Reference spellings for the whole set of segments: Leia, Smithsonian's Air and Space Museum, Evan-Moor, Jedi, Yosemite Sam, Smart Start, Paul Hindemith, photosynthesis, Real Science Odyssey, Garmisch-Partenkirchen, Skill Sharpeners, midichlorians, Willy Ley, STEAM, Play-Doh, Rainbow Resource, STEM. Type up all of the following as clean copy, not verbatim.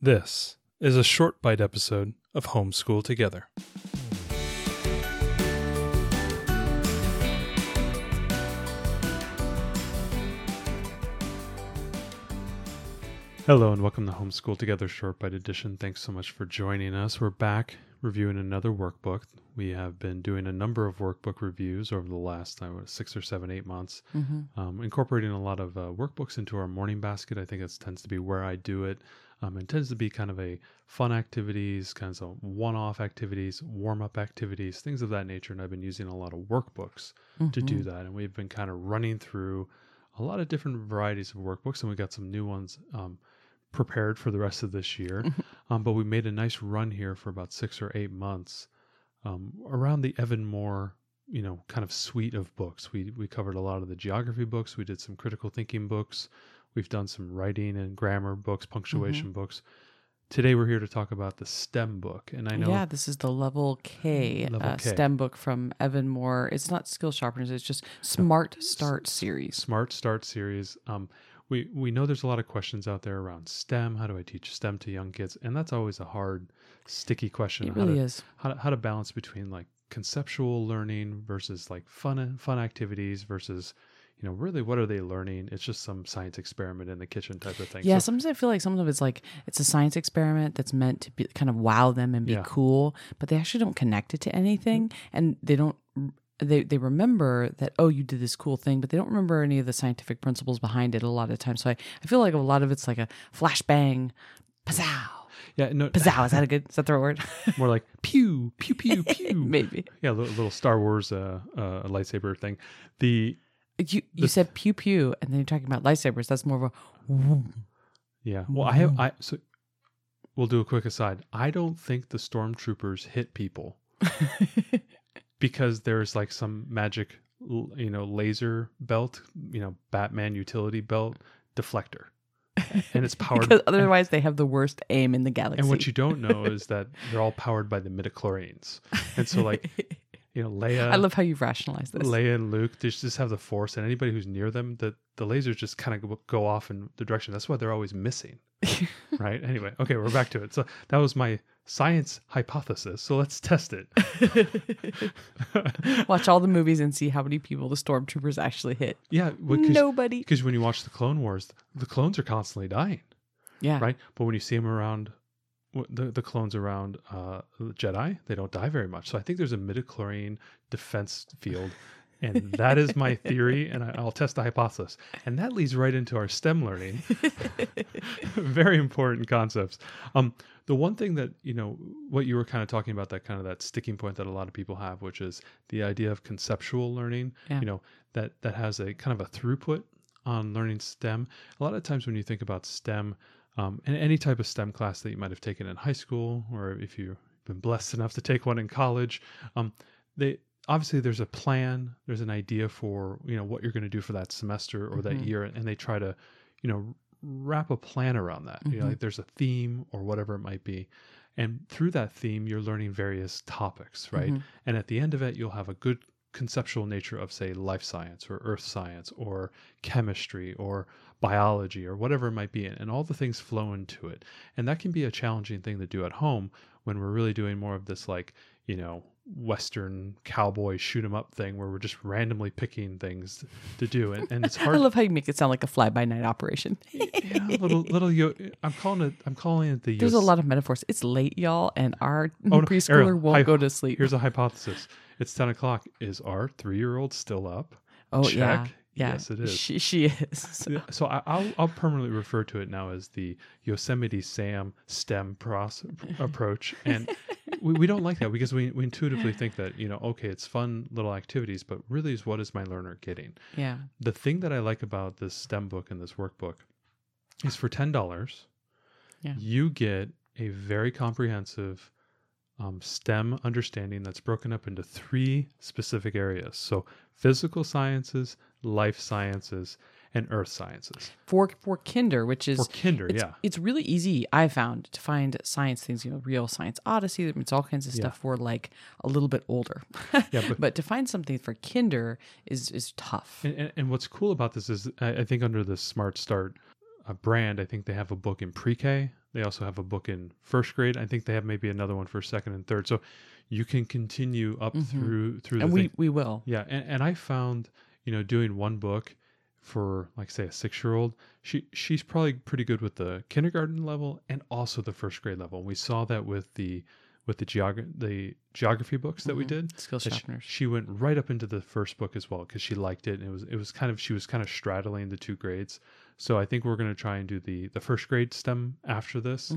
This is a short bite episode of Homeschool Together. Hello and welcome to Homeschool Together Short Bite Edition. Thanks so much for joining us. We're back reviewing another workbook. We have been doing a number of workbook reviews over the last 6 or 7, 8 months, incorporating a lot of workbooks into our morning basket. I think that tends to be where I do it. It tends to be kind of a fun activities, kinds of one-off activities, warm-up activities, things of that nature. And I've been using a lot of workbooks to do that. And we've been kind of running through a lot of different varieties of workbooks. And we got some new ones prepared for the rest of this year. But we made a nice run here for about 6 or 8 months around the Evan-Moor, kind of suite of books. We covered a lot of the geography books. We did some critical thinking books. We've done some writing and grammar books, punctuation books. Today we're here to talk about the STEM book. And I know... Yeah, this is the Level K. STEM book from Evan-Moor. It's not Skill Sharpeners. It's just Smart Start series. We know there's a lot of questions out there around STEM. How do I teach STEM to young kids? And that's always a hard, sticky question. It really is. How to balance between like conceptual learning versus like fun activities versus... really, what are they learning? It's just some science experiment in the kitchen type of thing. Yeah, so, sometimes I feel like it's a science experiment that's meant to be kind of wow them and be cool, but they actually don't connect it to anything, and they don't. They remember that, oh, you did this cool thing, but they don't remember any of the scientific principles behind it a lot of times. So I feel like a lot of it's like a flashbang, pizzazz. Yeah, no. Pizzow, is that the right word? More like pew, pew, pew, pew. Maybe. Yeah, a little Star Wars lightsaber thing. You said pew pew, and then you're talking about lightsabers. That's more of a... Yeah. Well, So we'll do a quick aside. I don't think the stormtroopers hit people because there's like some magic, laser belt, Batman utility belt deflector. And it's powered... because otherwise they have the worst aim in the galaxy. And what you don't know is that they're all powered by the midichlorians. And so like... Leia. I love how you've rationalized this. Leia and Luke, they just have the Force, and anybody who's near them, the lasers just kind of go off in the direction. That's why they're always missing, right? Anyway, okay, we're back to it. So that was my science hypothesis. So let's test it. Watch all the movies and see how many people the stormtroopers actually hit. Yeah, nobody. Because when you watch the Clone Wars, the clones are constantly dying. Yeah, right. But when you see them around. The clones around Jedi, they don't die very much. So I think there's a midichlorian defense field, and that is my theory, and I'll test the hypothesis. And that leads right into our STEM learning. Very important concepts. The one thing that, what you were kind of talking about, that kind of that sticking point that a lot of people have, which is the idea of conceptual learning, that has a kind of a throughput on learning STEM. A lot of times when you think about STEM, and any type of STEM class that you might have taken in high school, or if you've been blessed enough to take one in college, obviously there's a plan, there's an idea for what you're going to do for that semester or that year, and they try to wrap a plan around that. Like there's a theme or whatever it might be, and through that theme you're learning various topics, right? And at the end of it, you'll have a good conceptual nature of, say, life science or earth science or chemistry or biology or whatever it might be, and all the things flow into it. And that can be a challenging thing to do at home when we're really doing more of this like, Western cowboy shoot 'em up thing where we're just randomly picking things to do. And it's hard. I love how you make it sound like a fly by night operation. I'm calling it the... There's a lot of metaphors. It's late, y'all, and our preschooler won't go to sleep. Here's a hypothesis. It's 10 o'clock. Is our 3-year-old still up? Oh, check. Yeah. Yes, it is. She is. So I'll permanently refer to it now as the Yosemite Sam STEM approach. And we don't like that because we intuitively think that, it's fun little activities, but really is what is my learner getting? Yeah. The thing that I like about this STEM book and this workbook is for $10, you get a very comprehensive STEM understanding that's broken up into 3 specific areas. So physical sciences, life sciences, and earth sciences for kinder, which is it's really easy, I found, to find science things, Real Science Odyssey. It's all kinds of stuff for like a little bit older, but to find something for kinder is tough. And what's cool about this is I think under the Smart Start brand, I think they have a book in pre-K, They also have a book in first grade. I think they have maybe another one for second and third. So you can continue up through. And we will. Yeah. And I found, doing one book for, like, say, a 6-year-old, she's probably pretty good with the kindergarten level and also the first grade level. We saw that with the geography books that we did. Skill Sharpeners. She went right up into the first book as well because she liked it. And she was kind of straddling the two grades. So I think we're going to try and do the first grade STEM after this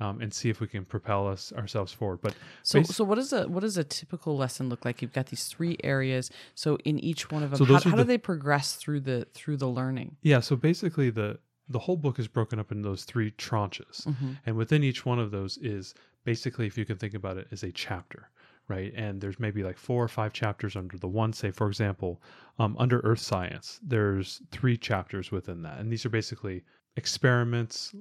and see if we can propel ourselves forward. But so what does a typical lesson look like? You've got these three areas. So in each one of them, how do they progress through the learning? Yeah. So basically the whole book is broken up in those three tranches. And within each one of those is basically, if you can think about it, as a chapter, right? And there's maybe like 4 or 5 chapters under the one, say, for example, under Earth Science, there's 3 chapters within that. And these are basically experiments,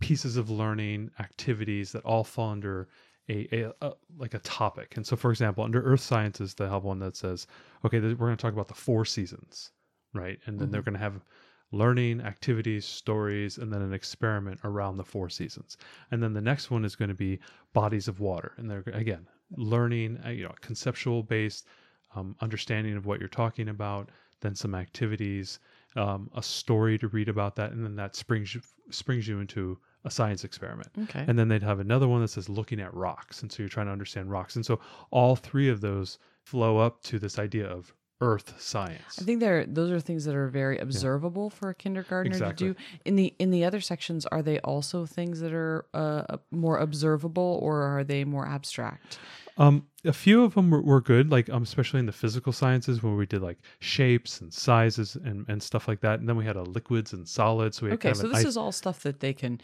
pieces of learning, activities that all fall under a topic. And so, for example, under Earth Science is the help one that says, okay, we're going to talk about the 4 seasons, right? And then they're going to have learning, activities, stories, and then an experiment around the 4 seasons. And then the next one is going to be bodies of water. And they're, again, learning, conceptual based understanding of what you're talking about, then some activities, a story to read about that. And then that springs you into a science experiment. Okay. And then they'd have another one that says looking at rocks. And so you're trying to understand rocks. And so all 3 of those flow up to this idea of Earth Science. I think those are things that are very observable for a kindergartner to do. In the other sections, are they also things that are more observable, or are they more abstract? A few of them were good, like especially in the physical sciences where we did like shapes and sizes and stuff like that. And then we had liquids and solids. So we had this is all stuff that they can,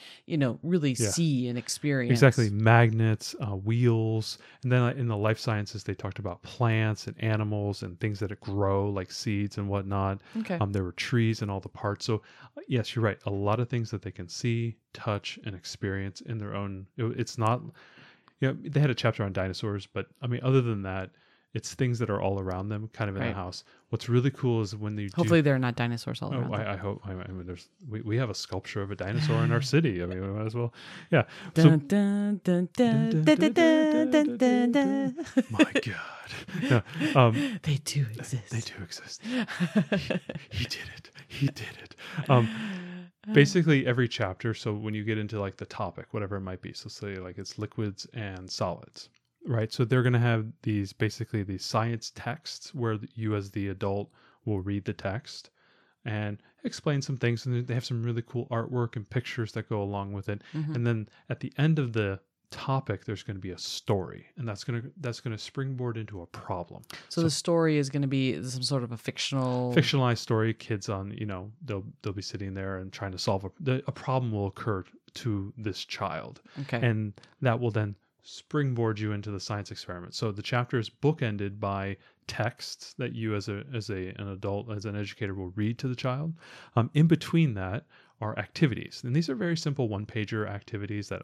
really see and experience. Exactly. Magnets, wheels. And then in the life sciences, they talked about plants and animals and things that grow, like seeds and whatnot. Okay. There were trees and all the parts. So yes, you're right. A lot of things that they can see, touch, and experience in their own. It's not... they had a chapter on dinosaurs, but I mean, other than that, it's things that are all around them, kind of in the house. What's really cool is when they hopefully they're not dinosaurs all around. I hope. I mean, we have a sculpture of a dinosaur in our city. I mean, we might as well. Yeah. My God. No, they do exist. They do exist. He did it. He did it. Basically every chapter, so when you get into like the topic, whatever it might be, so say like it's liquids and solids, right? So they're going to have these science texts where you as the adult will read the text and explain some things. And they have some really cool artwork and pictures that go along with it. And then at the end of the topic, there's going to be a story, and that's going to springboard into a problem. So the story is going to be some sort of a fictionalized story. Kids on, they'll be sitting there and trying to solve a problem will occur to this child. Okay. And that will then springboard you into the science experiment. So the chapter is bookended by texts that you as an adult, as an educator, will read to the child. In between that are activities. And these are very simple one-pager activities that,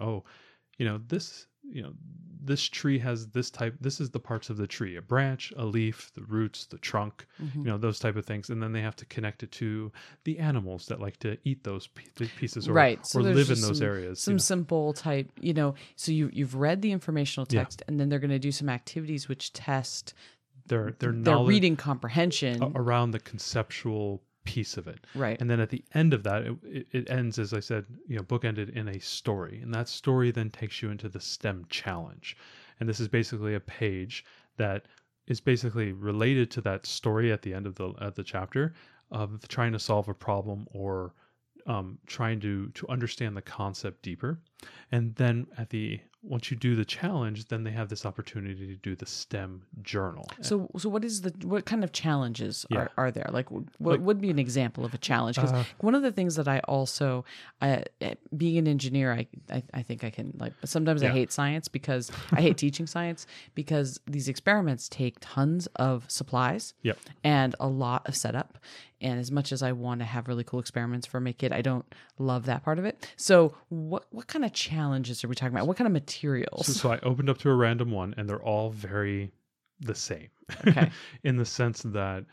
this tree has this type, this is the parts of the tree, a branch, a leaf, the roots, the trunk, those type of things. And then they have to connect it to the animals that like to eat those pieces or live in those areas. Some simple type, so you've read the informational text and then they're going to do some activities which test their reading comprehension around the conceptual piece of it, right? And then at the end of that, it ends, as I said, bookended in a story, and that story then takes you into the STEM challenge. And this is basically a page that is basically related to that story at the end of the chapter of trying to solve a problem or trying to understand the concept deeper. And then once you do the challenge, then they have this opportunity to do the STEM journal. So what kind of challenges are there? Like what would be an example of a challenge? Because one of the things that I also, being an engineer, I think I can like, sometimes I hate science because I hate teaching science because these experiments take tons of supplies and a lot of setup. And as much as I want to have really cool experiments for my kid, I don't love that part of it. So what kind of challenges are we talking about? What kind of materials? So I opened up to a random one, and they're all very the same. Okay. In the sense that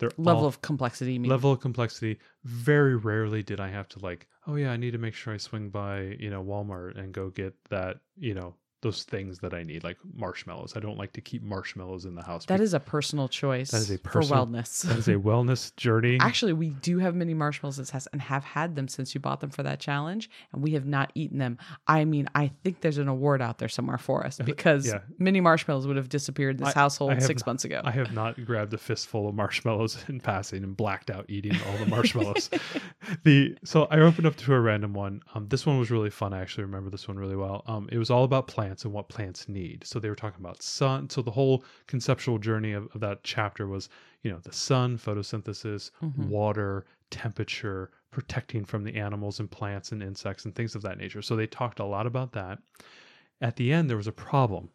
they're level of complexity. Very rarely did I have to like oh yeah, I need to make sure I swing by, Walmart and go get that, those things that I need, like marshmallows. I don't like to keep marshmallows in the house. That is a personal choice. That is a personal, for wellness. That is a wellness journey. Actually, we do have many marshmallows in this house and have had them since you bought them for that challenge, and we have not eaten them. I mean, I think there's an award out there somewhere for us, because many marshmallows would have disappeared this household 6 months ago. I have not grabbed a fistful of marshmallows in passing and blacked out eating all the marshmallows. So I opened up to a random one. This one was really fun. I actually remember this one really well. It was all about plants and what plants need. So they were talking about sun. So the whole conceptual journey of that chapter was, the sun, photosynthesis, water, temperature, protecting from the animals and plants and insects and things of that nature. So they talked a lot about that. At the end, there was a problem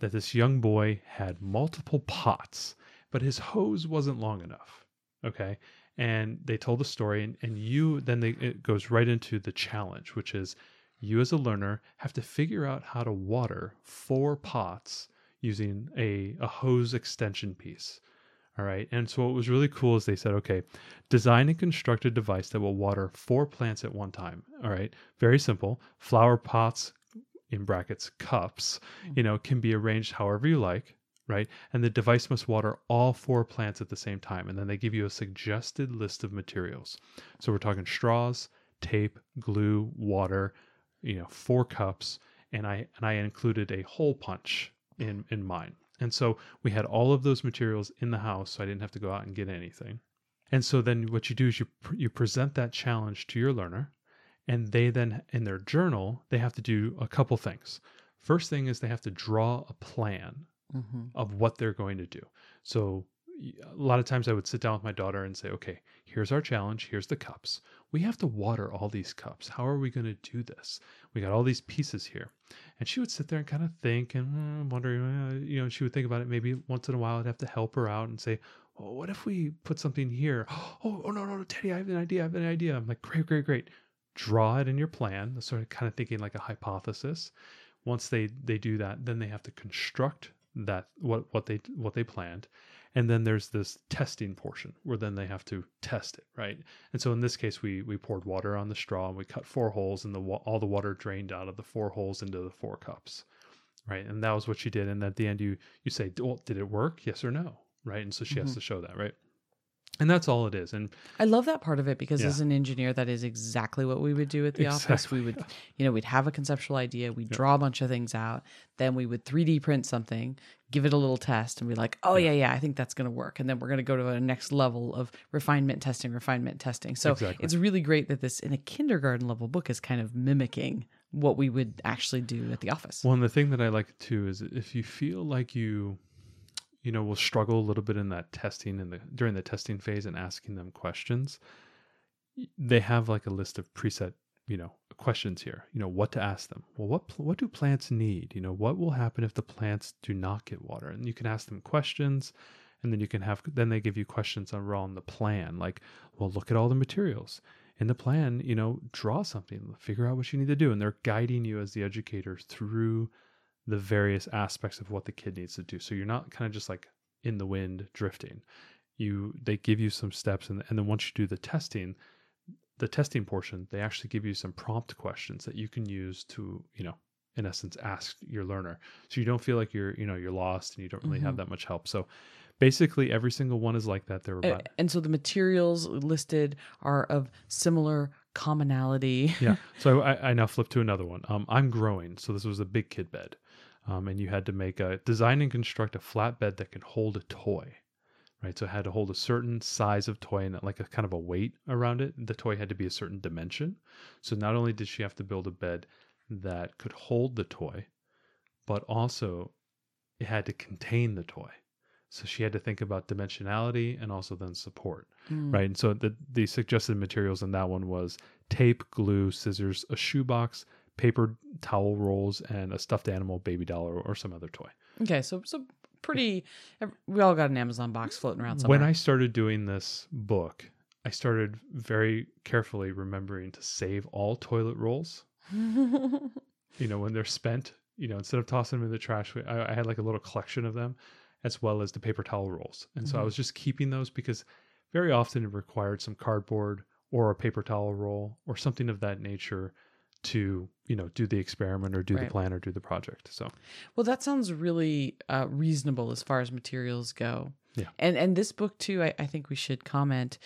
that this young boy had multiple pots, but his hose wasn't long enough. Okay. And they told the story, and it goes right into the challenge, which is, you as a learner have to figure out how to water 4 pots using a hose extension piece. All right. And so what was really cool is they said, okay, design and construct a device that will water 4 plants at one time. All right. Very simple. Flower pots, in brackets, cups, can be arranged however you like. Right. And the device must water all 4 plants at the same time. And then they give you a suggested list of materials. So we're talking straws, tape, glue, water, 4 cups, and I included a hole punch in mine. And so we had all of those materials in the house, so I didn't have to go out and get anything. And so then what you do is you present that challenge to your learner, and they then, in their journal, they have to do a couple things. First thing is they have to draw a plan of what they're going to do. So a lot of times I would sit down with my daughter and say, okay, here's our challenge. Here's the cups. We have to water all these cups. How are we going to do this? We got all these pieces here. And she would sit there and kind of think and wondering, she would think about it. Maybe once in a while I'd have to help her out and say, oh, what if we put something here? Oh, no, Teddy, I have an idea. I'm like, great. Draw it in your plan. Sort of kind of thinking like a hypothesis. Once they do that, then they have to construct that what they planned. And then there's this testing portion where then they have to test it, right? And so in this case, we poured water on the straw and we cut 4 holes, and all the water drained out of the 4 holes into the 4 cups, right? And that was what she did. And at the end, you say, well, did it work? Yes or no, right? And so she has to show that, right? And that's all it is. And I love that part of it, because as an engineer, that is exactly what we would do at the office. We would, we'd have a conceptual idea. We'd draw a bunch of things out. Then we would 3D print something, give it a little test, and be like, oh, yeah, I think that's going to work. And then we're going to go to a next level of refinement testing. So it's really great that this, in a kindergarten level book, is kind of mimicking what we would actually do at the office. Well, and the thing that I like too is if you feel like you we'll struggle a little bit in that testing and during the testing phase and asking them questions. They have like a list of preset, questions here, what to ask them. Well, what do plants need? What will happen if the plants do not get water? And you can ask them questions, and then they give you questions around the plan. Like, well, look at all the materials in the plan, draw something, figure out what you need to do. And they're guiding you as the educator through the various aspects of what the kid needs to do. So you're not kind of just like in the wind drifting. They give you some steps, and then once you do the testing portion, they actually give you some prompt questions that you can use to, in essence, ask your learner. So you don't feel like you're lost, and you don't really have that much help. So basically every single one is like that. And so the materials listed are of similar commonality. Yeah. So I now flip to another one. I'm growing. So this was a big kid bed. And you had to design and construct a flat bed that can hold a toy, right? So it had to hold a certain size of toy and like a kind of a weight around it. The toy had to be a certain dimension. So not only did she have to build a bed that could hold the toy, but also it had to contain the toy. So she had to think about dimensionality and also then support, right? And so the suggested materials in that one was tape, glue, scissors, a shoebox, paper towel rolls, and a stuffed animal, baby doll, or some other toy. Okay, so pretty, we all got an Amazon box floating around somewhere. When I started doing this book, I started very carefully remembering to save all toilet rolls, when they're spent, instead of tossing them in the trash, I had like a little collection of them, as well as the paper towel rolls. And so I was just keeping those because very often it required some cardboard or a paper towel roll or something of that nature to, you know, do the experiment or do the plan or do the project. So, well, that sounds really reasonable as far as materials go. Yeah. And this book too, I think we should comment.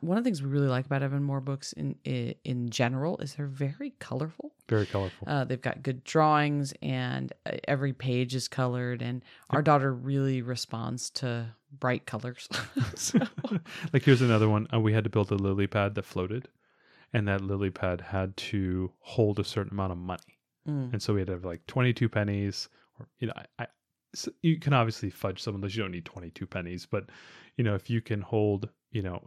One of the things we really like about Evan-Moor books in general is they're very colorful. Very colorful. They've got good drawings, and every page is colored. And our daughter really responds to bright colors. Like here's another one. We had to build a lily pad that floated, and that lily pad had to hold a certain amount of money. And so we had to have like 22 pennies, or you know, so you can obviously fudge some of those. You don't need 22 pennies, but you know, if you can hold, you know,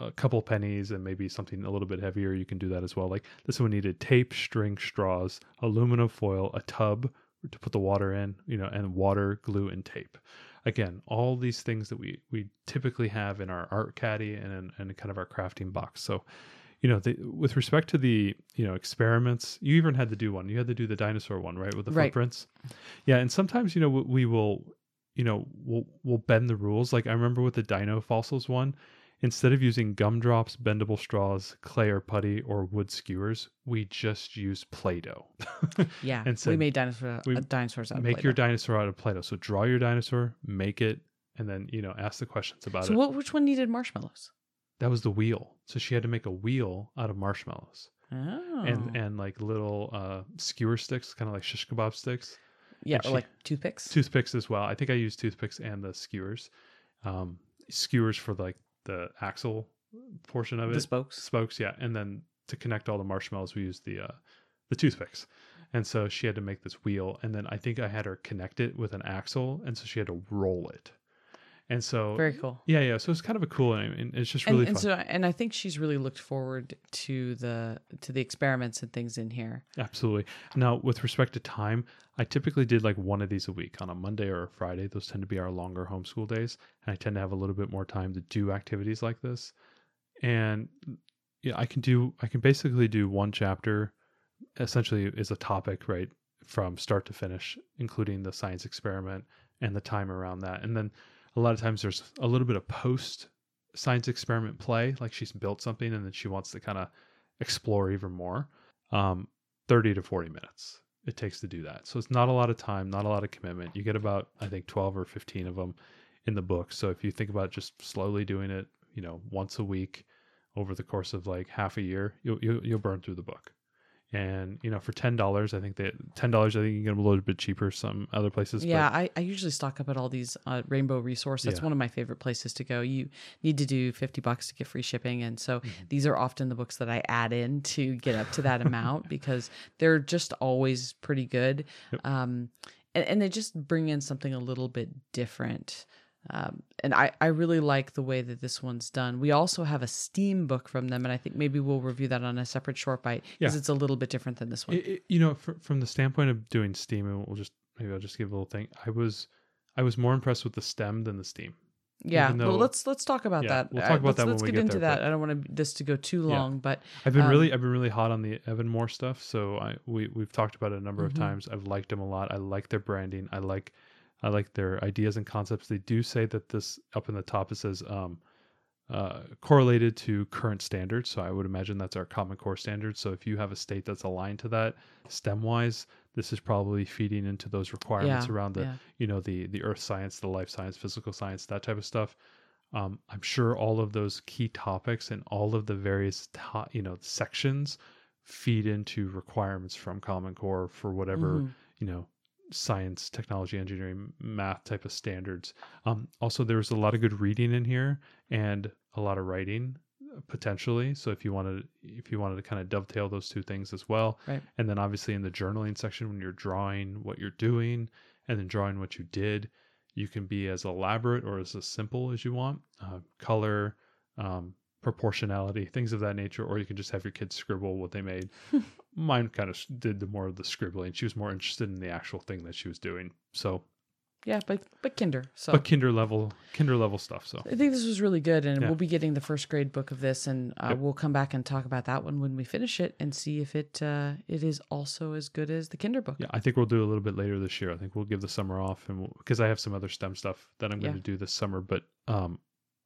a couple pennies and maybe something a little bit heavier, you can do that as well. Like this one needed tape, string, straws, aluminum foil, a tub to put the water in, you know, and water, glue, and tape. Again, all these things that we typically have in our art caddy and kind of our crafting box. So, you know, with respect to the, you know, experiments, you even had to do one. You had to do the dinosaur one, right? With the footprints. Yeah. And sometimes, you know, we will, you know, we'll bend the rules. Like I remember with the dino fossils one, instead of using gumdrops, bendable straws, clay or putty, or wood skewers, we just used Play-Doh. Yeah. And so we made dinosaurs out of Play-Doh. Make your dinosaur out of Play-Doh. So draw your dinosaur, make it, and then, you know, ask the questions about it. So which one needed marshmallows? That was the wheel. So she had to make a wheel out of marshmallows. Oh. And like little skewer sticks, kind of like shish kebab sticks. Yeah, or like toothpicks. Toothpicks as well. I think I used toothpicks and the skewers. Skewers for like the axle portion of it. The spokes. Spokes, yeah. And then to connect all the marshmallows, we used the toothpicks. And so she had to make this wheel. And then I think I had her connect it with an axle. And so she had to roll it. And so, very cool. Yeah, yeah. So it's kind of a cool name, and it's just really fun. And I think she's really looked forward to the experiments and things in here. Absolutely. Now, with respect to time, I typically did like one of these a week on a Monday or a Friday. Those tend to be our longer homeschool days, and I tend to have a little bit more time to do activities like this. And yeah, I can basically do one chapter, essentially is a topic, right, from start to finish, including the science experiment and the time around that, and then. A lot of times there's a little bit of post science experiment play, like she's built something and then she wants to kind of explore even more. 30 to 40 minutes it takes to do that. So it's not a lot of time, not a lot of commitment. You get about, I think, 12 or 15 of them in the book. So if you think about just slowly doing it, you know, once a week over the course of like half a year, you'll burn through the book. And, you know, for $10, I think you can get them a little bit cheaper some other places. Yeah, I usually stock up at all these Rainbow Resource. That's one of my favorite places to go. You need to do $50 to get free shipping. And so these are often the books that I add in to get up to that amount because they're just always pretty good. Yep. And they just bring in something a little bit different. And I really like the way that this one's done. We also have a STEAM book from them, and I think maybe we'll review that on a separate short bite because it's a little bit different than this one. You know, from the standpoint of doing STEAM, and I'll just give a little thing. I was more impressed with the STEM than the STEAM. Yeah, well, let's talk about that. We'll talk about that when we get into that. I don't want this to go too long, but I've been really hot on the Evan-Moor stuff. So we've talked about it a number of times. I've liked them a lot. I like their branding. I like their ideas and concepts. They do say that this up in the top, it says correlated to current standards. So I would imagine that's our Common Core standards. So if you have a state that's aligned to that STEM-wise, this is probably feeding into those requirements around you know, the earth science, the life science, physical science, that type of stuff. I'm sure all of those key topics and all of the various sections feed into requirements from Common Core for whatever you know, science, technology, engineering, math type of standards. Also, there's a lot of good reading in here and a lot of writing potentially. So if you wanted to kind of dovetail those two things as well. Right. And then obviously in the journaling section, when you're drawing what you're doing and then drawing what you did, you can be as elaborate or as simple as you want. Color, proportionality, things of that nature, or you can just have your kids scribble what they made. Mine kind of did the more of the scribbling. She was more interested in the actual thing that she was doing. So yeah, but kinder. So but kinder level stuff. So I think this was really good, and we'll be getting the first grade book of this, and we'll come back and talk about that one when we finish it and see if it is also as good as the kinder book. Yeah, I think we'll do a little bit later this year. I think we'll give the summer off, and because I have some other STEM stuff that I'm going to do this summer, but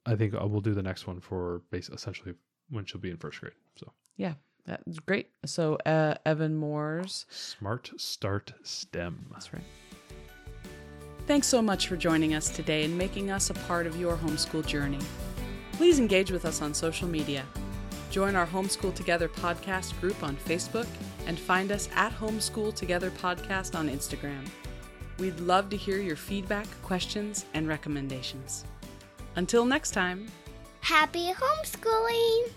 I think I will do the next one for essentially when she'll be in first grade. So yeah, that's great. So Evan-Moor's Smart Start STEM. That's right. Thanks so much for joining us today and making us a part of your homeschool journey. Please engage with us on social media. Join our Homeschool Together podcast group on Facebook and find us at Homeschool Together Podcast on Instagram. We'd love to hear your feedback, questions, and recommendations. Until next time, happy homeschooling!